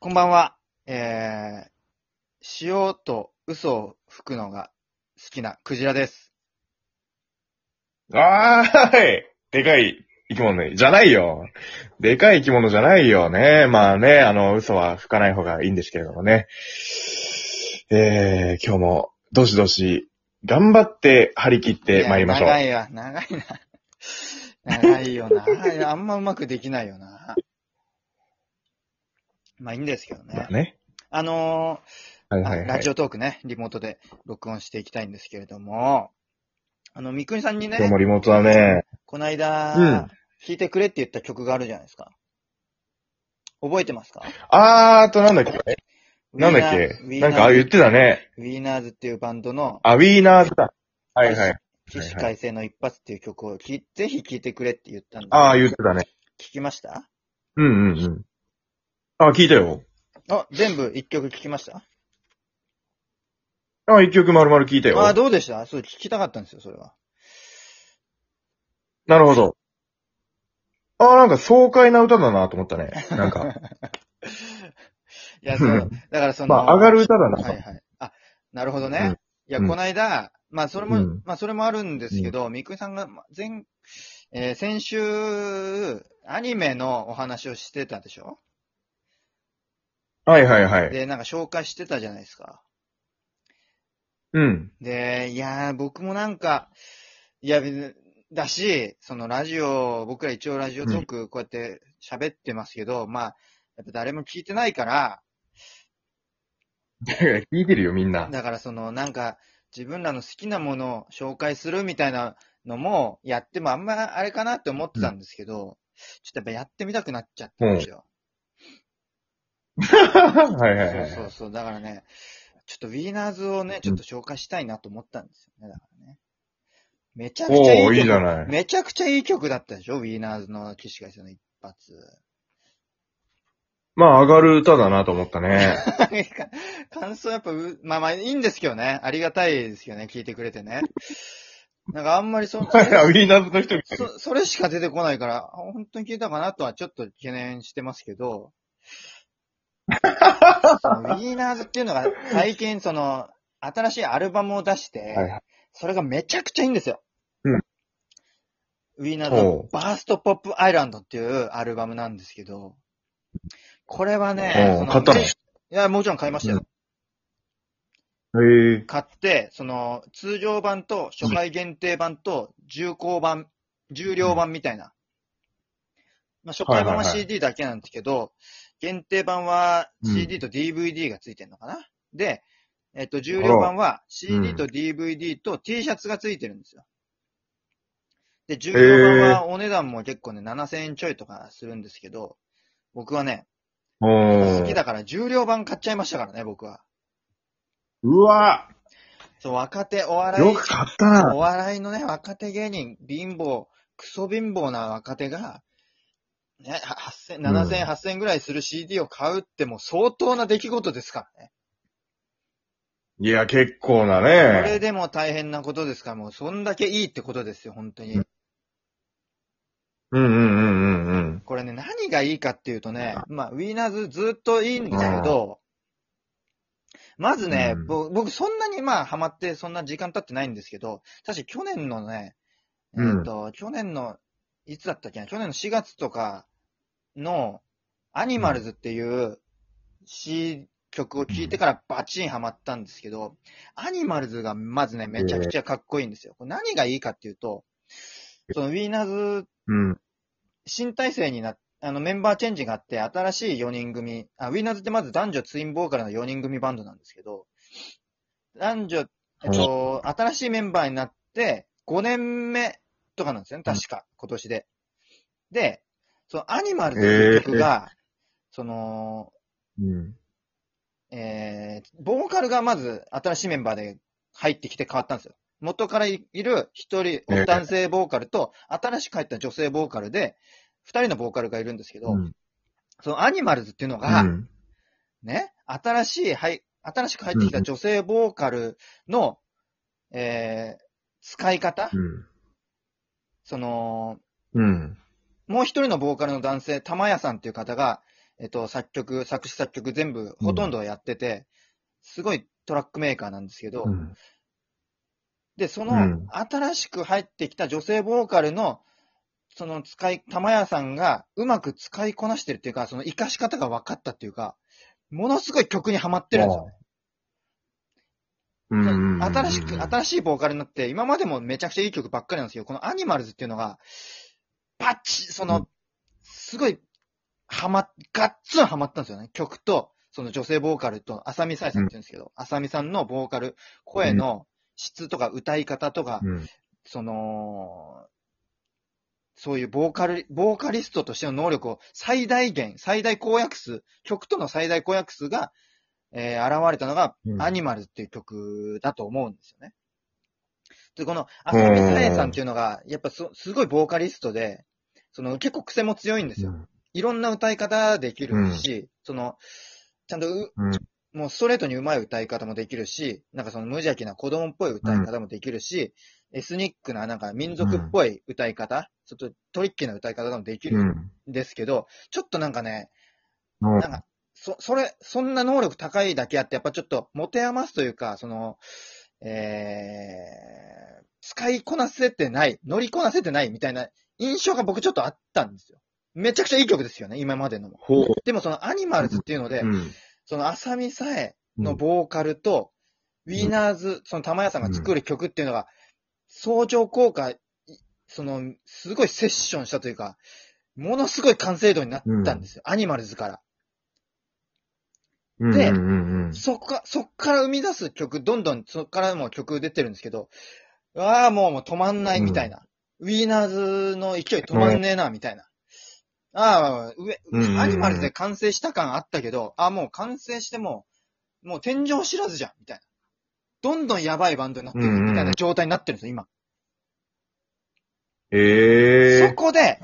こんばんは、塩と嘘を吹くのが好きなクジラです。あーい、でかい生き物じゃないよ。でかい生き物じゃないよね。まあね、嘘は吹かない方がいいんですけれどもね。今日もどしどし頑張って張り切って参りましょう。長いよな。あんまうまくできないよな。まあいいんですけどね。まあ、ね。ラジオトークね、リモートで録音していきたいんですけれども、みくにさんにね、今日もリモートだね。この間、弾いてくれって言った曲があるじゃないですか。覚えてますか？なんだっけなんか言ってたね。ウィーナーズっていうバンドの、ウィーナーズだ。はいはい。起死回生の一発っていう曲をぜひ聴いてくれって言ったんです。言ってたね。聞きました？聞いたよ。全部一曲聞きました？一曲丸々聞いたよ。どうでした？そう、聞きたかったんですよ、それは。なるほど。なんか爽快な歌だなと思ったね。なんか。いや、そう、だからその。上がる歌だな。はいはい。なるほどね。いや、この間、それもあるんですけど、みくにさんが先週、アニメのお話をしてたでしょ？はい。で、なんか紹介してたじゃないですか。で、僕もなんか、だし、そのラジオ、僕ら一応ラジオトークこうやって喋ってますけど、やっぱ誰も聞いてないから。だから聞いてるよ、みんな。だからその、なんか、自分らの好きなものを紹介するみたいなのも、やってもあんまあれかなって思ってたんですけど、ちょっとやっぱやってみたくなっちゃったんですよ。はい。そう。だからね、ちょっとウィーナーズをね、ちょっと紹介したいなと思ったんですよね。だからね。めちゃくちゃいい曲。いいじゃない。めちゃくちゃいい曲だったでしょ？ウィーナーズの起死回生の一発。上がる歌だなと思ったね。感想やっぱ、いいんですけどね。ありがたいですけどね。聞いてくれてね。なんかあんまりウィーナーズの人それしか出てこないから、本当に聞いたかなとはちょっと懸念してますけど、ウィーナーズっていうのが最近その新しいアルバムを出して、それがめちゃくちゃいいんですよ。ウィーナーズのバーストポップアイランドっていうアルバムなんですけど、これはね、買ったの？いや、もちろん買いましたよ。買って、その通常版と初回限定版と重量版みたいな。初回版は CD だけなんですけど、限定版は CD と DVD がついてるのかな、で、重量版は CD と DVD と T シャツがついてるんですよ。で、重量版はお値段も結構ね、7000円ちょいとかするんですけど、僕はね、好きだから重量版買っちゃいましたからね、僕は。うわぁ！そう、若手お笑い。よく買ったな。お笑いのね、若手芸人、クソ貧乏な若手が、ね、8000円ぐらいする CD を買うってもう相当な出来事ですからね。いや、結構なね。それでも大変なことですから、もうそんだけいいってことですよ、本当に。これね、何がいいかっていうとね、ウィーナーズずっといいんだけど、まずね、僕そんなにハマってそんな時間経ってないんですけど、確か去年のね、去年の、いつだったっけな？去年の4月とかのアニマルズっていう曲を聴いてからバチンハマったんですけど、アニマルズがまずね、めちゃくちゃかっこいいんですよ。これ何がいいかっていうと、そのウィーナーズ、新体制にメンバーチェンジがあって、新しい4人組、ウィーナーズってまず男女ツインボーカルの4人組バンドなんですけど、男女、新しいメンバーになって、5年目、とかなんですよね、確か、今年で。で、そのアニマルズの曲が、ボーカルがまず新しいメンバーで入ってきて変わったんですよ。元からいる一人、男性ボーカルと、新しく入った女性ボーカルで、二人のボーカルがいるんですけど、そのアニマルズっていうのが、ね、新しく入ってきた女性ボーカルの、使い方、もう一人のボーカルの男性、玉屋さんっていう方が、作詞作曲全部ほとんどやってて、すごいトラックメーカーなんですけど、で、その新しく入ってきた女性ボーカルの、その玉屋さんがうまく使いこなしてるっていうか、その活かし方が分かったっていうか、ものすごい曲にはまってるんですよね。新しいボーカルになって、今までもめちゃくちゃいい曲ばっかりなんですけど、このアニマルズっていうのが、パッチ、その、すごい、がっつりハマったんですよね。曲と、その女性ボーカルと、浅見さえさんって言うんですけど、浅見さんのボーカル、声の質とか歌い方とか、そういうボーカリストとしての能力を最大公約数、曲との最大公約数が、現れたのが、アニマルズっていう曲だと思うんですよね。で、この、浅見さえさんっていうのが、やっぱすごいボーカリストで、その、結構癖も強いんですよ。いろんな歌い方できるし、その、ちゃんともうストレートに上手い歌い方もできるし、なんかその無邪気な子供っぽい歌い方もできるし、エスニックななんか民族っぽい歌い方、ちょっとトリッキーな歌い方もできるんですけど、ちょっとなんかね、なんか、そんな能力高いだけあって、やっぱちょっと持て余すというか、その、使いこなせてない、乗りこなせてないみたいな印象が僕ちょっとあったんですよ。めちゃくちゃいい曲ですよね、今までのも。でもそのアニマルズっていうので、その浅見さえのボーカルと、ウィーナーズ、その玉屋さんが作る曲っていうのが、相乗効果、その、すごいセッションしたというか、ものすごい完成度になったんですよ、アニマルズから。で、そっから生み出す曲、どんどんそっからも曲出てるんですけど、ああ、もう止まんないみたいな。ウィーナーズの勢い止まんねえな、みたいな。ああ、アニマルズで完成した感あったけど、ああ、もう完成してもう天井知らずじゃん、みたいな。どんどんやばいバンドになってる、みたいな状態になってるんですよ、今。そこで、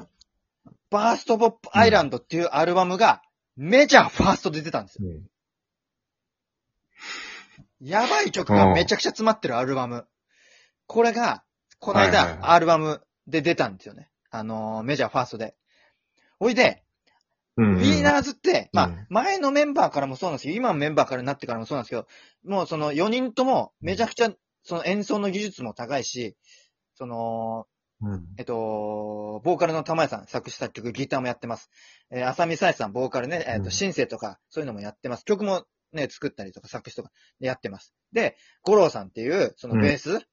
バーストポップアイランドっていうアルバムが、メジャーファーストで出たんですよ。やばい曲がめちゃくちゃ詰まってるアルバム。これが、この間、アルバムで出たんですよね。メジャーファーストで。ほいで、ウィーナーズって、まあ、前のメンバーからもそうなんですけど、今のメンバーからなってからもそうなんですけど、もうその4人ともめちゃくちゃ、その演奏の技術も高いし、その、ボーカルの玉屋さん、作詞作曲、ギターもやってます。浅見さえさん、ボーカルね、シンセとか、そういうのもやってます。曲もね、作ったりとか、作詞とか、やってます。で、五郎さんっていう、そのベース、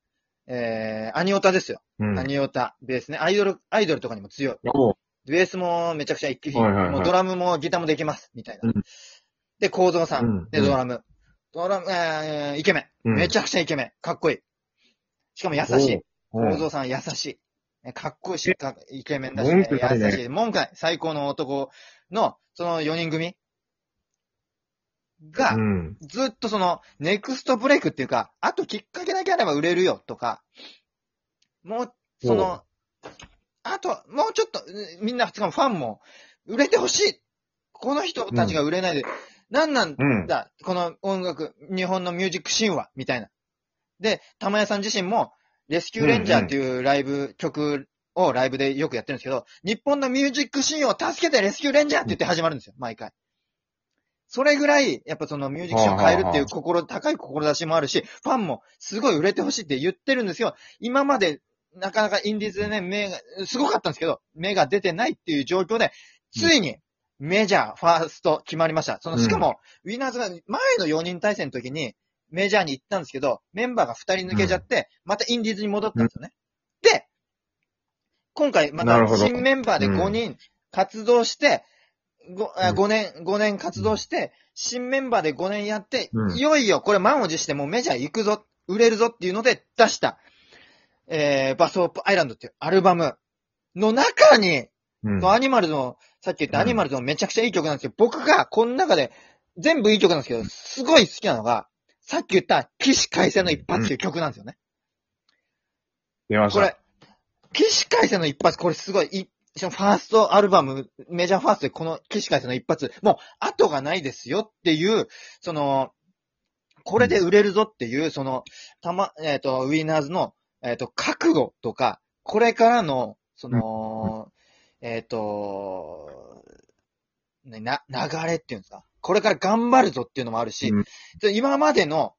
アニオタですよ。アニオタ、ベースね。アイドルとかにも強い。ベースもめちゃくちゃ一級品。もうドラムもギターもできます、みたいな。で、構造さん、で、ドラム、イケメン。めちゃくちゃイケメン。かっこいい。しかも優しい。構造さん優しい。かっこいいし、イケメンだし、ね、優しい。文句ない。最高の男の、その4人組が、ずっとその、ネクストブレイクっていうか、あときっかけだけあれば売れるよとか、もう、その、あと、もうちょっと、みんな、しかもファンも、売れてほしい。この人たちが売れないで、なんだ、この音楽、日本のミュージック神話、みたいな。で、玉屋さん自身も、レスキューレンジャーっていう曲をライブでよくやってるんですけど、日本のミュージックシーンを助けてレスキューレンジャーって言って始まるんですよ、毎回。それぐらい、やっぱそのミュージックシーンを変えるっていう高い志もあるし、ファンもすごい売れてほしいって言ってるんですよ。今までなかなかインディーズでね、すごかったんですけど、目が出てないっていう状況で、ついにメジャーファースト決まりました。その、しかも、ウィナーズが前の4人対戦の時に、メジャーに行ったんですけど、メンバーが2人抜けちゃって、またインディーズに戻ったんですよね。で、今回また新メンバーで5人活動して、5年活動して、新メンバーで5年やって、いよいよこれ満を持してもうメジャー行くぞ、売れるぞっていうので出した、バーストポップアイランドっていうアルバムの中に、アニマルズの、さっき言ったアニマルズのめちゃくちゃいい曲なんですけど、僕がこの中で全部いい曲なんですけど、すごい好きなのが、さっき言った、起死回生の一発っていう曲なんですよね。出ました。これ、起死回生の一発、これすごい、ファーストアルバム、メジャーファーストでこの起死回生の一発、もう後がないですよっていう、その、これで売れるぞっていう、その、ウィーナーズの、覚悟とか、これからの、その、流れっていうんですか、これから頑張るぞっていうのもあるし、うん、今までの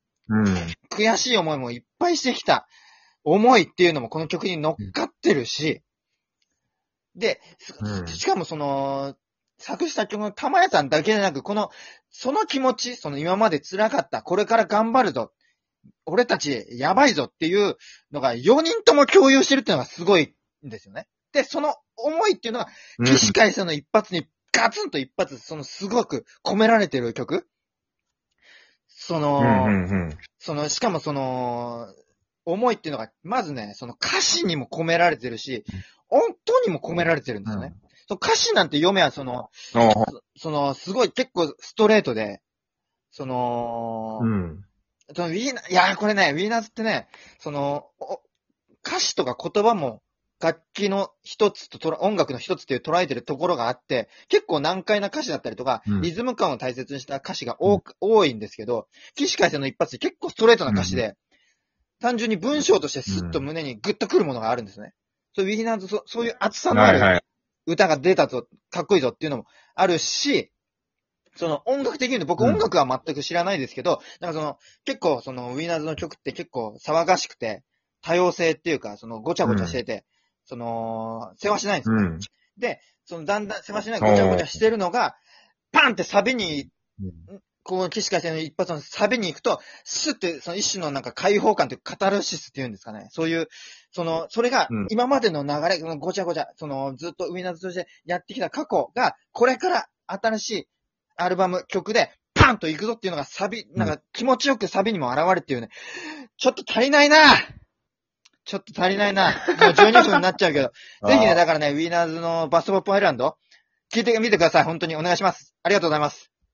悔しい思いもいっぱいしてきた思いっていうのもこの曲に乗っかってるし、で、しかもその、作詞作曲の玉谷さんだけじゃなく、その気持ち、その今まで辛かった、これから頑張るぞ、俺たちやばいぞっていうのが4人とも共有してるっていうのがすごいんですよね。で、その思いっていうのが、岸海さんの一発にガツンと一発、そのすごく込められてる曲。しかもその、思いっていうのが、まずね、その歌詞にも込められてるし、音頭にも込められてるんですよね。その歌詞なんて読めはその、すごい結構ストレートで、そのウィーナー、いやこれね、ウィーナーズってね、その、歌詞とか言葉も楽器の一つと音楽の一つっていう捉えてるところがあって、結構難解な歌詞だったりとか、リズム感を大切にした歌詞が多いんですけど、岸海さんの一発で結構ストレートな歌詞で、単純に文章としてスッと胸にグッとくるものがあるんですね。そういうウィーナーズ、そういう厚さのある歌が出たと、かっこいいぞっていうのもあるし、その音楽的に僕音楽は全く知らないですけど、なんかその結構そのウィーナーズの曲って結構騒がしくて多様性っていうかそのごちゃごちゃしてて、その世話しないんですよ、で、そのだんだん世話しないごちゃごちゃしてるのがパンってサビに、こう岸海さんの一発のサビに行くとスッてその一種のなんか解放感というかカタルシスっていうんですかね、そういうそのそれが今までの流れ、そのごちゃごちゃそのずっとウィーナーズとしてやってきた過去がこれから新しいアルバム、曲で、パンと行くぞっていうのがサビ、なんか気持ちよくサビにも現れてるね。ちょっと足りないな。もう12分になっちゃうけど。ぜひね、だからね、ウィーナーズのバストポップアイランド、聞いてみてください。本当にお願いします。ありがとうございます。